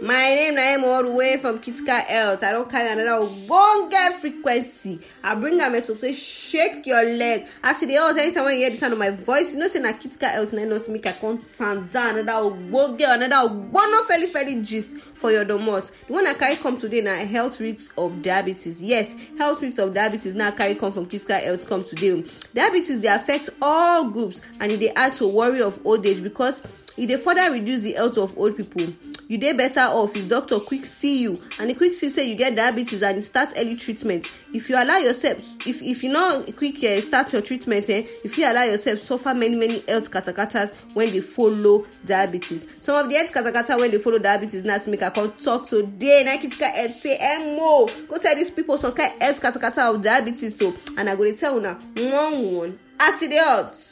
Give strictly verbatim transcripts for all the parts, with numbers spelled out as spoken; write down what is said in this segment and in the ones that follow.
My name I am all the way from Kitska Health. I don't carry another one get frequency. I bring a metal say shake your leg. As they all tell someone you hear the sound of my voice, you know saying that Kitska Health and I know make I can't stand down another one get another one of fairly fairly gist for your domot. The one I carry come today now health risks of diabetes. Yes, health risks of diabetes now carry come from Kitska Health come today. Diabetes they affect all groups and they add to worry of old age because if they further reduce the health of old people, you dey better off if doctor quick see you and the quick see say you get diabetes and start early treatment. If you allow yourself, if if you know quick uh, start your treatment, eh, if you allow yourself suffer many many health katakatas when they follow diabetes. Some of the health katakata when they follow diabetes, now make I come talk today. Now Kitska Health say M O. Go tell these people some kind of health katakata of diabetes so, and I go to tell una one one as it is.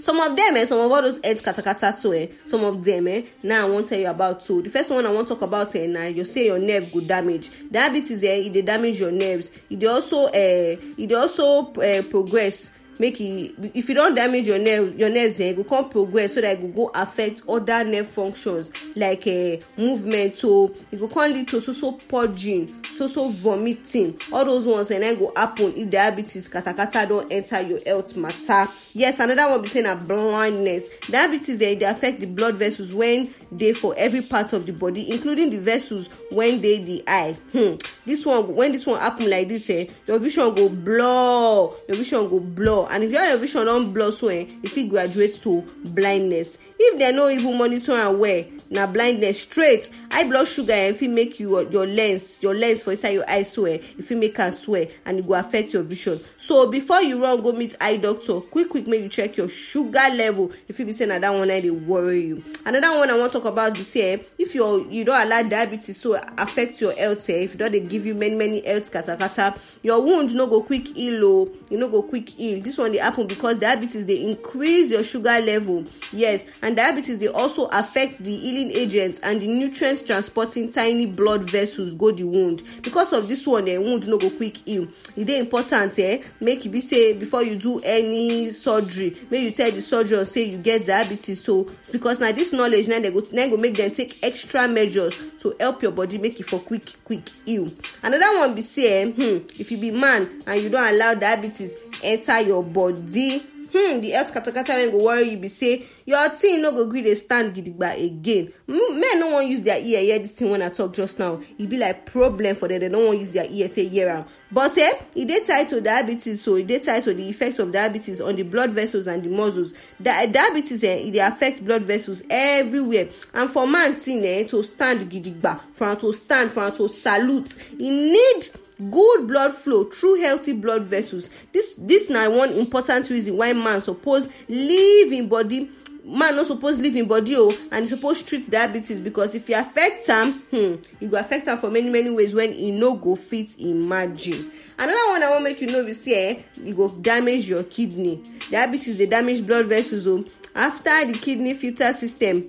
Some of them, eh, some of all those heads katakata, so eh, some of them, eh, now I won't tell you about two. The first one I want to talk about, eh, now you say your nerve go damage. Diabetes, eh, it damage your nerves. It also, eh, it also eh, progress. Make it, if you don't damage your nerve, your nerves, eh, it will come progress so that it will go affect other nerve functions like eh, movement. So it will come lead to so so purging, so so vomiting, all those ones, and then go happen if diabetes katakata don't enter your health matter. Yes, another one be saying a blindness. Diabetes eh, they affect the blood vessels when they for every part of the body, including the vessels when they the eye. Hmm. This one when this one happen like this, eh, your vision go blur, your vision go blur. And if your vision don't blow so, eh, if it graduates to blindness. If they no even monitor and wear, now blindness straight. High blood sugar, eh, if it make you your lens, your lens for inside your eye swear, if it make and swear, and it will affect your vision. So before you run, go meet eye doctor. Quick, quick, make you check your sugar level. If you be saying that one, eh, they worry you. Another one I want to talk about this year. Eh, if you you don't allow diabetes so affect your health, eh, if you don't they give you many many health katakata, your wound no go quick heal, oh, you no go quick heal. This one they happen because diabetes they increase your sugar level. Yes, and diabetes they also affect the healing agents and the nutrients transporting tiny blood vessels go the wound. Because of this one, the wound no go quick heal. It's important, eh? Make it be say before you do any surgery, may you tell the surgeon say you get diabetes. So because now this knowledge now they go then go make them take extra measures to help your body make it for quick quick heal. Another one be say, eh, hmm, if you be man and you don't allow diabetes enter your body, hmm, the health katakata when go worry you be say your thing no go gree they stand gidigba again. Men no one use their ear hear this thing when I talk just now. It be like problem for them. They don't want use their ear to hear am. But eh, it dey tied to diabetes, so it dey tied to the effects of diabetes on the blood vessels and the muscles. Di- diabetes eh, it affects blood vessels everywhere. And for man thing eh, to stand gidigba, for to stand, for to salute, he need good blood flow through healthy blood vessels. This this now one important reason why man suppose live in body. Man not supposed to live in body oh, and supposed to treat diabetes because if you affect them, hmm, it will affect them for many, many ways when it no go fit imagine. Another one I want to make you know is here, it will damage your kidney. Diabetes, they damage blood vessels oh, after the kidney filter system.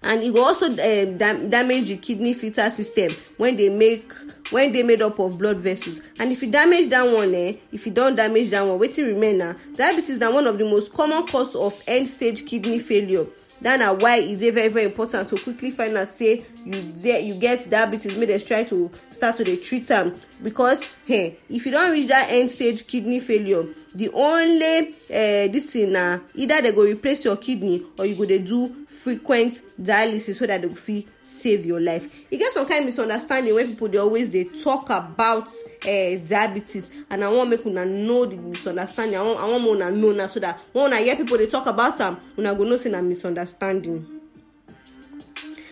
And it will also uh, dam- damage the kidney filter system when they make when they made up of blood vessels. And if you damage that one, eh, if you don't damage that one, wait till remain now. Diabetes is one of the most common cause of end-stage kidney failure. That's why it's very, very important to quickly find out, say, you de- you get diabetes, make them try to start to the treat them. Because, hey, if you don't reach that end-stage kidney failure, the only, uh, this thing, uh, either they go replace your kidney or you go they do frequent dialysis so that they feel save your life. You get some kind of misunderstanding when people they always they talk about uh, diabetes, and I want make una know the misunderstanding. I want I want una know now so that when I hear people they talk about them, una go know say na misunderstanding.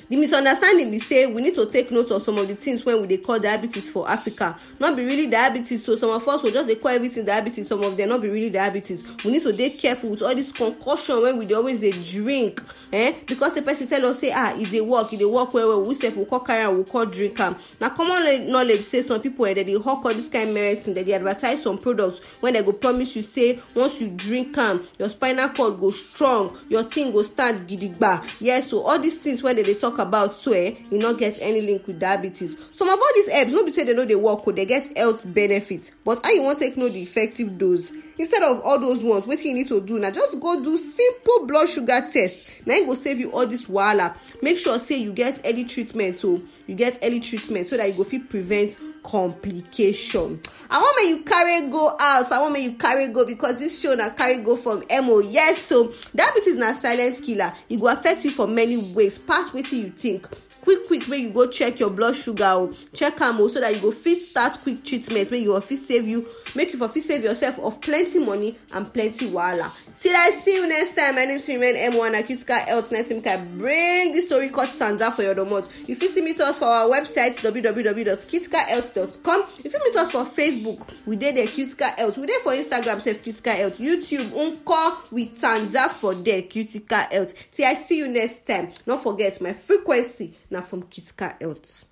The misunderstanding we say we need to take note of some of the things when we they call diabetes for Africa. Not be really diabetes, so some of us will just they call everything diabetes, some of them not be really diabetes. We need to be careful with all this concussion when we always they drink. Eh? Because the person tell us say, ah, if they work, if they work well, well we say we call carry and we call drink. Um. Now common knowledge say some people eh, that they hawk all this kind of medicine, that they advertise some products when they go promise you say once you drink um, your spinal cord goes strong, your thing goes stand gidigba. Yes, yeah, so all these things when they, they talk talk about so eh, you not get any link with diabetes. Some of all these herbs, nobody say they know they work or they get health benefits, but how you want to take know the effective dose instead of all those ones? What you need to do now, just go do simple blood sugar test. Now it will save you all this wahala. Make sure say you get early treatment, so you get early treatment so that you go fit prevent complication. I want me you carry go out. I want me you carry go because this show na carry go from M O. Yes, so diabetes na silent killer. It will affect you for many ways. Pass what you think. Quick, quick, when you go check your blood sugar, check am so that you go fit start quick treatment. When you go fit save you, make you for fit save yourself of plenty money and plenty wahala. Till I see you next time. My name is M O and Kitska Health. Next time I bring this story called Sandra for your domot. If you see me to us for our website w w w dot kitska health dot com. If you meet us for Facebook, we did the Kitska Health. We did for Instagram, self Kitska Health. YouTube, unko with Tanza for the Kitska Health. See, I see you next time. Don't forget my frequency now from Kitska Health.